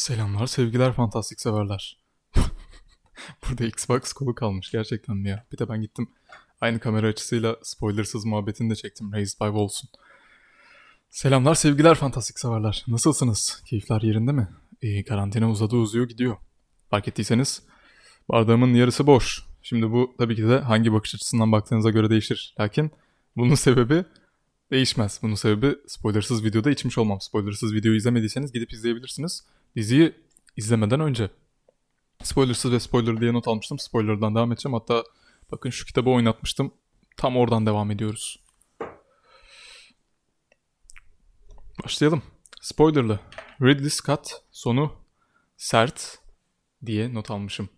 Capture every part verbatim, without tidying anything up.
Selamlar, sevgiler, fantastik severler. Burada Xbox kolu kalmış gerçekten mi ya? Bir de ben gittim aynı kamera açısıyla spoilersız muhabbetini de çektim Raised by Wolves'un. Selamlar, sevgiler, fantastik severler. Nasılsınız? Keyifler yerinde mi? E, karantina uzadı uzuyor gidiyor. Fark ettiyseniz bardağımın yarısı boş. Şimdi bu tabii ki de hangi bakış açısından baktığınıza göre değişir. Lakin bunun sebebi değişmez. Bunun sebebi spoilersız videoda içmiş olmam. Spoilersız videoyu izlemediyseniz gidip izleyebilirsiniz. Diziyi izlemeden önce. Spoilersız ve spoiler diye not almıştım. Spoiler'dan devam edeceğim. Hatta bakın şu kitabı oynatmıştım. Tam oradan devam ediyoruz. Başlayalım. Spoilerlı. Ridley Scott sonu sert diye not almışım.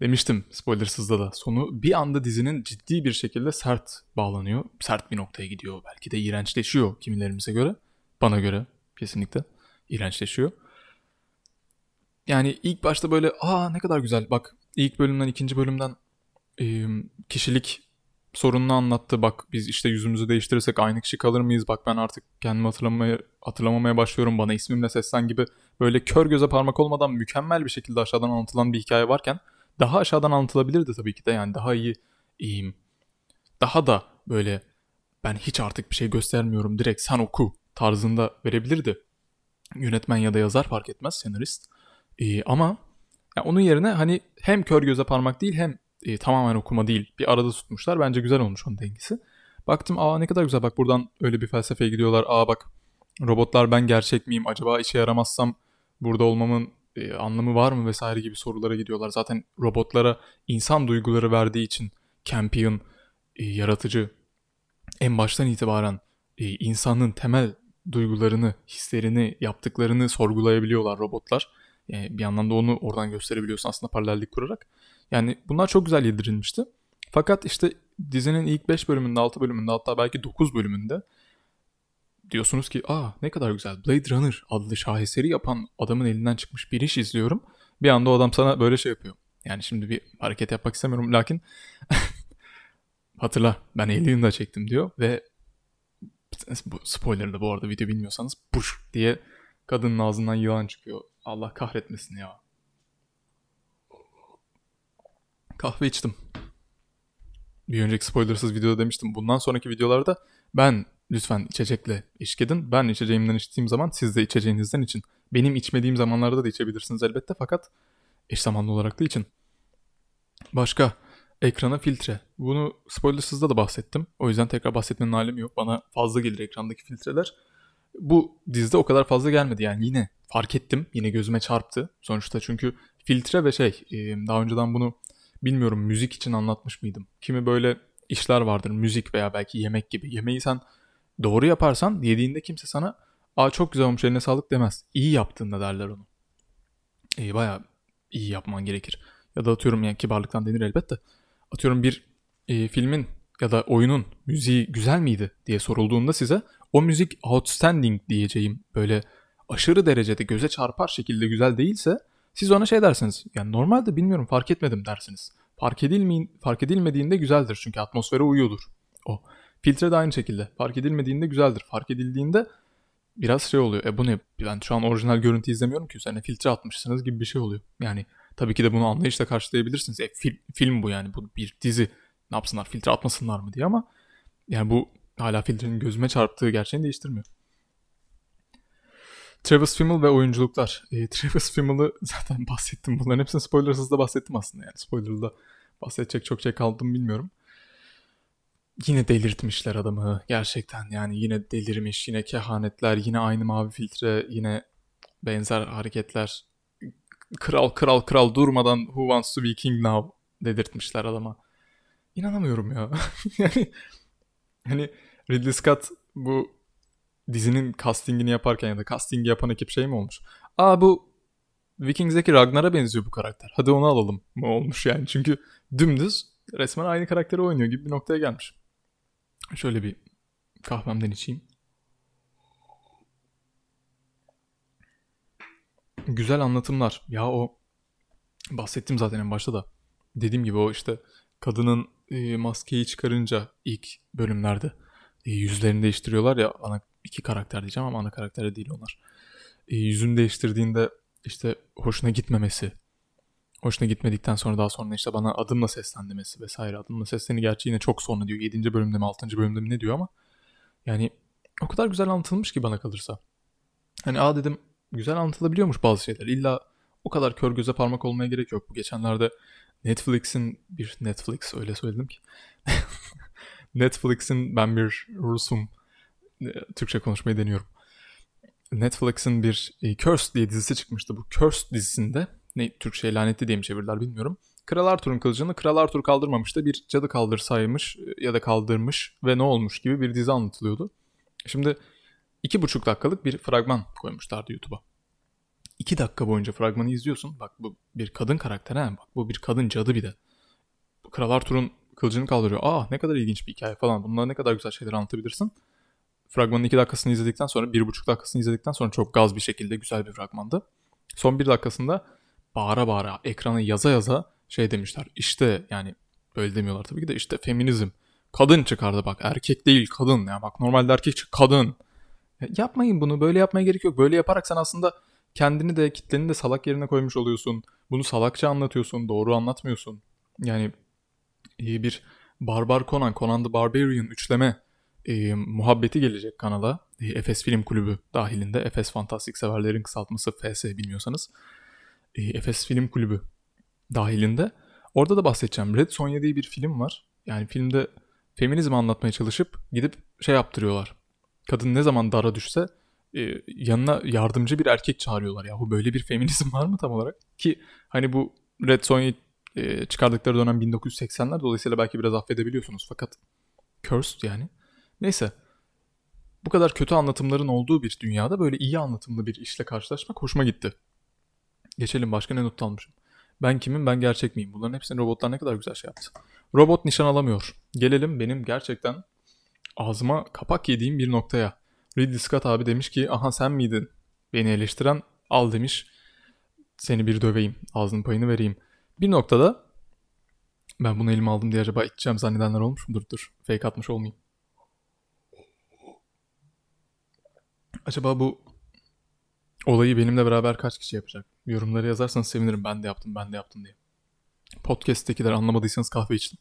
Demiştim spoilersızda da. Sonu bir anda dizinin ciddi bir şekilde sert bağlanıyor. Sert bir noktaya gidiyor. Belki de iğrençleşiyor kimilerimize göre. Bana göre kesinlikle iğrençleşiyor. Yani ilk başta böyle aa ne kadar güzel bak ilk bölümden ikinci bölümden e, kişilik sorununu anlattı. Bak biz işte yüzümüzü değiştirirsek aynı kişi kalır mıyız? Bak ben artık kendimi hatırlamaya, hatırlamamaya başlıyorum. Bana ismimle seslen gibi böyle kör göze parmak olmadan mükemmel bir şekilde aşağıdan anlatılan bir hikaye varken daha aşağıdan anlatılabilirdi tabii ki de. Yani daha iyi iyiyim. Daha da böyle ben hiç artık bir şey göstermiyorum direkt sen oku tarzında verebilirdi. Yönetmen ya da yazar fark etmez senarist. Ee, ama yani onun yerine hani hem kör göze parmak değil hem e, tamamen okuma değil. Bir arada tutmuşlar. Bence güzel olmuş onun dengesi. Baktım aa ne kadar güzel bak buradan öyle bir felsefeye gidiyorlar. Aa bak robotlar ben gerçek miyim? Acaba işe yaramazsam burada olmamın e, anlamı var mı vesaire gibi sorulara gidiyorlar. Zaten robotlara insan duyguları verdiği için Campion e, yaratıcı en baştan itibaren e, insanın temel duygularını, hislerini, yaptıklarını sorgulayabiliyorlar robotlar. Bir yandan da onu oradan gösterebiliyorsun aslında paralellik kurarak. Yani bunlar çok güzel yedirilmişti. Fakat işte dizinin ilk beş bölümünde, altı bölümünde hatta belki dokuz bölümünde diyorsunuz ki aa ne kadar güzel Blade Runner adlı şaheseri yapan adamın elinden çıkmış bir iş izliyorum. Bir anda o adam sana böyle şey yapıyor. Yani şimdi bir hareket yapmak istemiyorum lakin hatırla ben Alien'ı da çektim diyor ve spoiler'da bu arada video bilmiyorsanız puş diye kadının ağzından yılan çıkıyor. Allah kahretmesin ya. Kahve içtim. Bir önceki spoilersız videoda demiştim. Bundan sonraki videolarda ben lütfen içecekle eşlik edin. Ben içeceğimden içtiğim zaman siz de içeceğinizden için. Benim içmediğim zamanlarda da içebilirsiniz elbette fakat eş zamanlı olarak da için. Başka ekrana filtre. Bunu spoilersızda da bahsettim. O yüzden tekrar bahsetmenin alemi yok. Bana fazla gelir ekrandaki filtreler. Bu dizide o kadar fazla gelmedi yani yine fark ettim. Yine gözüme çarptı sonuçta çünkü filtre ve şey daha önceden bunu bilmiyorum müzik için anlatmış mıydım? Kimi böyle işler vardır müzik veya belki yemek gibi. Yemeği sen doğru yaparsan yediğinde kimse sana aa çok güzel olmuş eline sağlık demez. İyi yaptığında derler onu. E, bayağı iyi yapman gerekir. Ya da atıyorum yani kibarlıktan denir elbette. Atıyorum bir e, filmin ya da oyunun müziği güzel miydi diye sorulduğunda size o müzik outstanding diyeceğim böyle aşırı derecede göze çarpar şekilde güzel değilse siz ona şey dersiniz. Yani normalde bilmiyorum fark etmedim dersiniz. Fark edilmeyin, fark edilmediğinde güzeldir çünkü atmosfere uyuyordur. O filtre de aynı şekilde. Fark edilmediğinde güzeldir. Fark edildiğinde biraz şey oluyor. E bu ne? Ben şu an orijinal görüntü izlemiyorum ki üzerine filtre atmışsınız gibi bir şey oluyor. Yani tabii ki de bunu anlayışla karşılayabilirsiniz. E fil, film bu yani bu bir dizi. Ne yapsınlar filtre atmasınlar mı diye ama yani bu hala filtrenin gözüme çarptığı gerçeğini değiştirmiyor. Travis Fimmel ve oyunculuklar. E, Travis Fimmel'ı zaten bahsettim. Bunların hepsini spoilersız da bahsettim aslında. Yani spoiler'da bahsedecek çok şey kaldı mı bilmiyorum. Yine delirtmişler adamı gerçekten. Yani yine delirmiş, yine kehanetler, yine aynı mavi filtre, yine benzer hareketler. Kral kral kral durmadan Who Wants to be King Now dedirtmişler adama. İnanamıyorum ya. yani hani Ridley Scott bu dizinin castingini yaparken ya da castingi yapan ekip şey mi olmuş? Aa bu Vikings'deki Ragnar'a benziyor bu karakter. Hadi onu alalım mı olmuş yani? Çünkü dümdüz resmen aynı karakteri oynuyor gibi bir noktaya gelmiş. Şöyle bir kahvemden içeyim. Güzel anlatımlar. Ya o bahsettim zaten en başta da. Dediğim gibi o işte kadının e, maskeyi çıkarınca ilk bölümlerde e, yüzlerini değiştiriyorlar ya ana iki karakter diyeceğim ama ana karakter de değil onlar. E, yüzünü değiştirdiğinde işte hoşuna gitmemesi, hoşuna gitmedikten sonra daha sonra işte bana adımla seslen demesi vesaire. Adımla sesleni gerçi yine çok sonra diyor. yedinci bölümde mi altıncı bölümde mi ne diyor ama yani o kadar güzel anlatılmış ki bana kalırsa. Hani aa dedim, güzel anlatılabiliyormuş bazı şeyler. İlla o kadar kör göze parmak olmaya gerek yok. Bu geçenlerde Netflix'in bir Netflix öyle söyledim ki. Netflix'in ben bir Rusum. Türkçe konuşmayı deniyorum. Netflix'in bir e, Curse diye dizisi çıkmıştı. Bu Curse dizisinde ne Türkçe'ye lanetli diye mi çevirdiler bilmiyorum. Kral Arthur'un kılıcını Kral Arthur kaldırmamıştı. Bir cadı kaldırsaymış ya da kaldırmış ve ne olmuş gibi bir dizi anlatılıyordu. Şimdi iki buçuk dakikalık bir fragman koymuşlardı YouTube'a. İki dakika boyunca fragmanı izliyorsun. Bak bu bir kadın karakteri ha. Bak bu bir kadın cadı bir de. Kral Arthur'un kılıcını kaldırıyor. Aa ne kadar ilginç bir hikaye falan. Bunlara ne kadar güzel şeyler anlatabilirsin. Fragmanın iki dakikasını izledikten sonra, bir buçuk dakikasını izledikten sonra çok gaz bir şekilde güzel bir fragmandı. Son bir dakikasında bağıra bağıra, ekrana yaza yaza şey demişler. İşte yani böyle demiyorlar tabii ki de işte feminizm. Kadın çıkardı bak, erkek değil kadın. Ya bak normalde erkek çık kadın. Ya yapmayın bunu, böyle yapmaya gerek yok. Böyle yaparak sen aslında kendini de kitleni de salak yerine koymuş oluyorsun. Bunu salakça anlatıyorsun, doğru anlatmıyorsun. Yani iyi bir Barbar Conan, Conan the Barbarian üçleme E, muhabbeti gelecek kanala. E, Efes Film Kulübü dahilinde. Efes Fantastik Severlerin kısaltması F S bilmiyorsanız. E, Efes Film Kulübü dahilinde. Orada da bahsedeceğim. Red Sonja diye bir film var. Yani filmde feminizmi anlatmaya çalışıp gidip şey yaptırıyorlar. Kadın ne zaman dara düşse e, yanına yardımcı bir erkek çağırıyorlar. Yahu böyle bir feminizm var mı tam olarak? Ki hani bu Red Sonja'yı e, çıkardıkları dönem bin dokuz yüz seksenler. Dolayısıyla belki biraz affedebiliyorsunuz. Fakat Cursed yani. Neyse, bu kadar kötü anlatımların olduğu bir dünyada böyle iyi anlatımlı bir işle karşılaşmak hoşuma gitti. Geçelim, başka ne not almışım? Ben kimim, ben gerçek miyim? Bunların hepsini robotlar ne kadar güzel şey yaptı. Robot nişan alamıyor. Gelelim benim gerçekten ağzıma kapak yediğim bir noktaya. Ridley Scott abi demiş ki, aha sen miydin beni eleştiren, al demiş. Seni bir döveyim, ağzının payını vereyim. Bir noktada ben bunu elime aldım diye acaba içeceğim zannedenler olmuş mu? Dur dur, fake atmış olmayayım. Acaba bu olayı benimle beraber kaç kişi yapacak? Yorumları yazarsanız sevinirim. Ben de yaptım, ben de yaptım diye. Podcast'tekiler anlamadıysanız kahve içtim.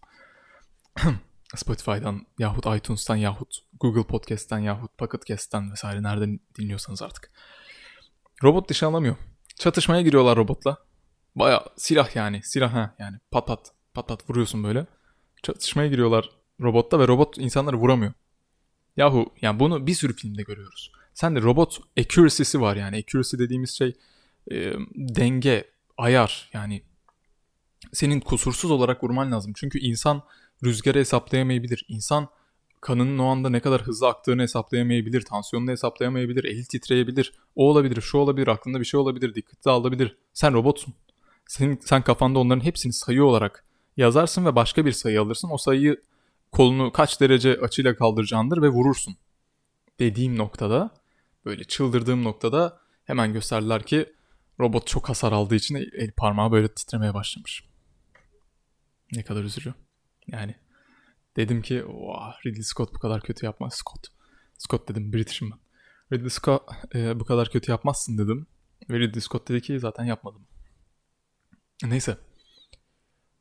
Spotify'dan yahut iTunes'tan yahut Google Podcast'ten yahut Pocket Cast'ten vesaire nereden dinliyorsanız artık. Robot dişi alamıyor. Çatışmaya giriyorlar robotla. Baya silah yani. Silah ha yani. Pat pat. Pat pat vuruyorsun böyle. Çatışmaya giriyorlar robotla ve robot insanları vuramıyor. Yahu yani bunu bir sürü filmde görüyoruz. Sen de robot accuracy'si var yani. Accuracy dediğimiz şey e, denge, ayar yani. Senin kusursuz olarak vurman lazım. Çünkü insan rüzgarı hesaplayamayabilir. İnsan kanının o anda ne kadar hızlı aktığını hesaplayamayabilir. Tansiyonunu hesaplayamayabilir. Eli titreyebilir. O olabilir, şu olabilir, aklında bir şey olabilir, dikkat dağılabilir. Sen robotsun. Senin, sen kafanda onların hepsini sayı olarak yazarsın ve başka bir sayı alırsın. O sayıyı kolunu kaç derece açıyla kaldıracağındır ve vurursun. Dediğim noktada, böyle çıldırdığım noktada hemen gösterdiler ki robot çok hasar aldığı için el parmağı böyle titremeye başlamış. Ne kadar üzücü. Yani dedim ki oh, Ridley Scott bu kadar kötü yapmaz. Scott. Scott dedim, British'im ben. Ridley Scott e, bu kadar kötü yapmazsın dedim. Ve Ridley Scott dedi ki zaten yapmadım. Neyse.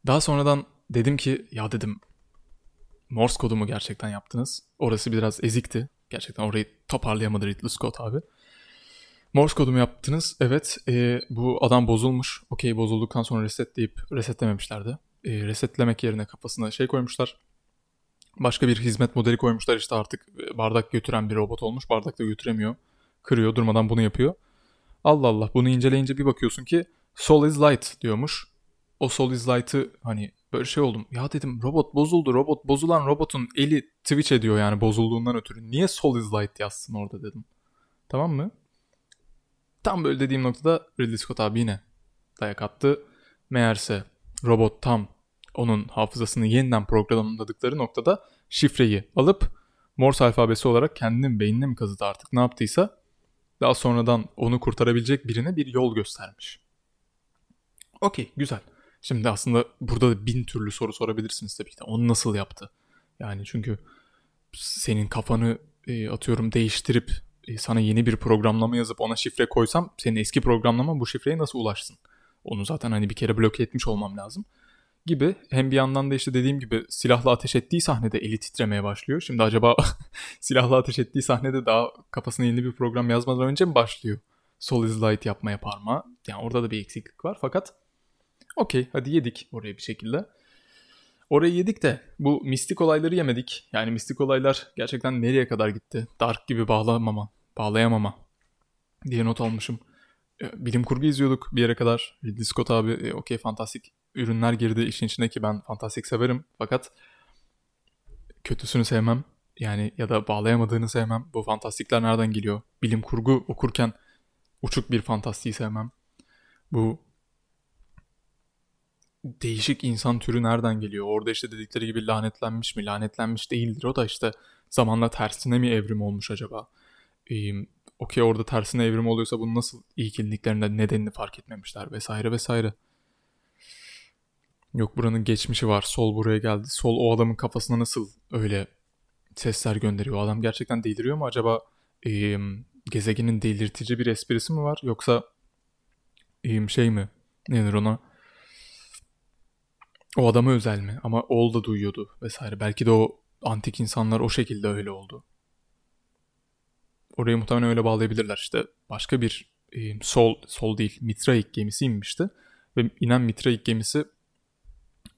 Daha sonradan dedim ki ya dedim Morse kodumu gerçekten yaptınız. Orası biraz ezikti. Gerçekten orayı toparlayamadı Ridley Scott abi. Morse kodumu yaptınız. Evet e, bu adam bozulmuş. Okey, bozulduktan sonra resetleyip resetlememişlerdi. E, resetlemek yerine kafasına şey koymuşlar. Başka bir hizmet modeli koymuşlar. İşte artık bardak götüren bir robot olmuş. Bardak da götüremiyor. Kırıyor, durmadan bunu yapıyor. Allah Allah, bunu inceleyince bir bakıyorsun ki Soul is Light diyormuş. O Soul is Light'ı hani... Böyle şey oldum. Ya dedim robot bozuldu. Robot bozulan robotun eli twitch ediyor yani bozulduğundan ötürü. Niye Soul is Light yazsın orada dedim. Tamam mı? Tam böyle dediğim noktada Ridley Scott abi yine dayak attı. Meğerse robot tam onun hafızasını yeniden programladıkları noktada şifreyi alıp Morse alfabesi olarak kendinin beynine mi kazıdı artık ne yaptıysa daha sonradan onu kurtarabilecek birine bir yol göstermiş. Okey, güzel. Şimdi aslında burada da bin türlü soru sorabilirsiniz tabii ki de. Onu nasıl yaptı? Yani çünkü senin kafanı e, atıyorum değiştirip sana yeni bir programlama yazıp ona şifre koysam senin eski programlaman bu şifreye nasıl ulaşsın? Onu zaten hani bir kere bloke etmiş olmam lazım gibi. Hem bir yandan da işte dediğim gibi silahla ateş ettiği sahnede eli titremeye başlıyor. Şimdi acaba silahla ateş ettiği sahnede daha kafasına yeni bir program yazmadan önce mi başlıyor Sol is Light yapmaya parmağı? Yani orada da bir eksiklik var fakat okey, hadi yedik oraya bir şekilde. Orayı yedik de bu mistik olayları yemedik. Yani mistik olaylar gerçekten nereye kadar gitti? Dark gibi bağlamama, bağlayamama diye not almışım. Bilim kurgu izliyorduk bir yere kadar. Ridley Scott abi e, okey fantastik ürünler girdi işin içine ki ben fantastik severim. Fakat kötüsünü sevmem. Yani ya da bağlayamadığını sevmem. Bu fantastikler nereden geliyor? Bilim kurgu okurken uçuk bir fantastiği sevmem. Bu değişik insan türü nereden geliyor? Orada işte dedikleri gibi lanetlenmiş mi? Lanetlenmiş değildir. O da işte zamanla tersine mi evrim olmuş acaba? Ee, okey orada tersine evrim oluyorsa bunu nasıl ilgilendiklerinde nedenini fark etmemişler vesaire vesaire. Yok buranın geçmişi var. Sol buraya geldi. Sol o adamın kafasına nasıl öyle sesler gönderiyor? O adam gerçekten deliriyor mu? Acaba e, gezegenin delirtici bir esprisi mi var? Yoksa e, şey mi? Nedir ona? O adama özel mi? Ama oğul da duyuyordu vesaire. Belki de o antik insanlar o şekilde öyle oldu. Orayı muhtemelen öyle bağlayabilirler. İşte başka bir e, sol, sol değil Mithraic gemisi inmişti. Ve inen Mithraic gemisi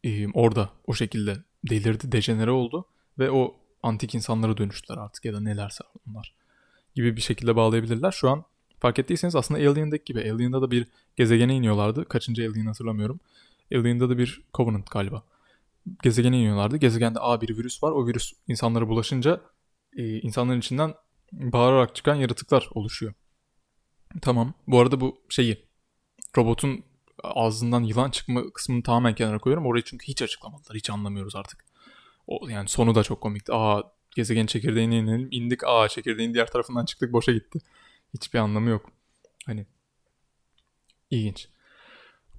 e, orada o şekilde delirdi, dejenere oldu. Ve o antik insanlara dönüştüler artık ya da nelerse onlar gibi bir şekilde bağlayabilirler. Şu an fark ettiyseniz aslında Alien'deki gibi. Alien'da da bir gezegene iniyorlardı. Kaçıncı Alien'i hatırlamıyorum. Alien'da da bir Covenant galiba. Gezegene iniyorlardı. Gezegende A bir virüs var. O virüs insanlara bulaşınca e, insanların içinden bağırarak çıkan yaratıklar oluşuyor. Tamam. Bu arada bu şeyi robotun ağzından yılan çıkma kısmını tamamen kenara koyuyorum. Orayı çünkü hiç açıklamadılar. Hiç anlamıyoruz artık. O, yani sonu da çok komikti. Aa gezegen çekirdeğine inelim. İndik. Aa çekirdeğin diğer tarafından çıktık. Boşa gitti. Hiçbir anlamı yok. Hani ilginç.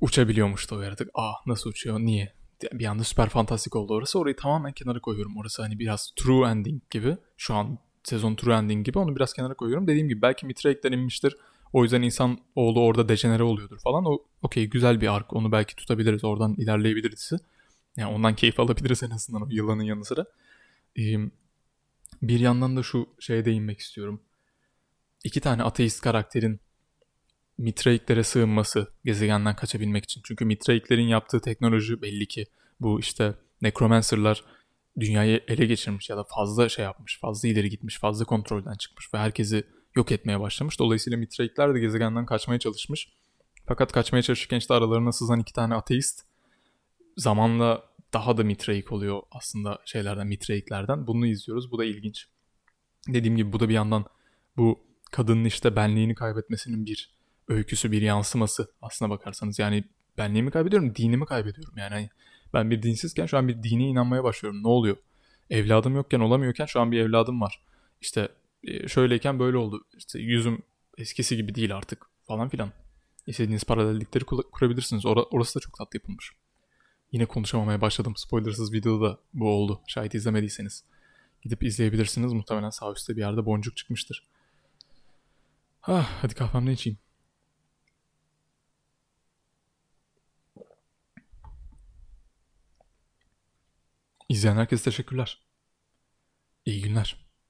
Uçabiliyormuştu o yaratık. Aa nasıl uçuyor? Niye? Bir anda süper fantastik oldu orası. Orayı tamamen kenara koyuyorum. Orası hani biraz true ending gibi. Şu an sezon true ending gibi. Onu biraz kenara koyuyorum. Dediğim gibi belki Mithraik'ten inmiştir. O yüzden insan oğlu orada dejenere oluyordur falan. O okey güzel bir ark. Onu belki tutabiliriz. Oradan ilerleyebiliriz. Yani ondan keyif alabiliriz en azından o yılanın yanı sıra. Ee, bir yandan da şu şeye değinmek istiyorum. İki tane ateist karakterin Mithraiklere sığınması gezegenden kaçabilmek için. Çünkü Mithraikllerin yaptığı teknoloji belli ki bu işte necromancerlar dünyayı ele geçirmiş ya da fazla şey yapmış, fazla ileri gitmiş, fazla kontrolden çıkmış ve herkesi yok etmeye başlamış. Dolayısıyla Mithraikler de gezegenden kaçmaya çalışmış. Fakat kaçmaya çalışırken işte aralarına sızan iki tane ateist zamanla daha da Mithraik oluyor aslında şeylerden, Mithraiklerden. Bunu izliyoruz. Bu da ilginç. Dediğim gibi bu da bir yandan bu kadının işte benliğini kaybetmesinin bir öyküsü, bir yansıması aslına bakarsanız. Yani benliğimi kaybediyorum, dinimi kaybediyorum. Yani ben bir dinsizken şu an bir dine inanmaya başlıyorum. Ne oluyor? Evladım yokken, olamıyorken şu an bir evladım var. İşte şöyleyken böyle oldu. İşte yüzüm eskisi gibi değil artık falan filan. İstediğiniz paralellikleri kurabilirsiniz. Or- orası da çok tatlı yapılmış. Yine konuşamamaya başladım. Spoilersız videoda bu oldu. Şayet izlemediyseniz gidip izleyebilirsiniz. Muhtemelen sağ üstte bir yerde boncuk çıkmıştır. Ah, hadi kahvemden içeyim. İzleyen herkese teşekkürler. İyi günler.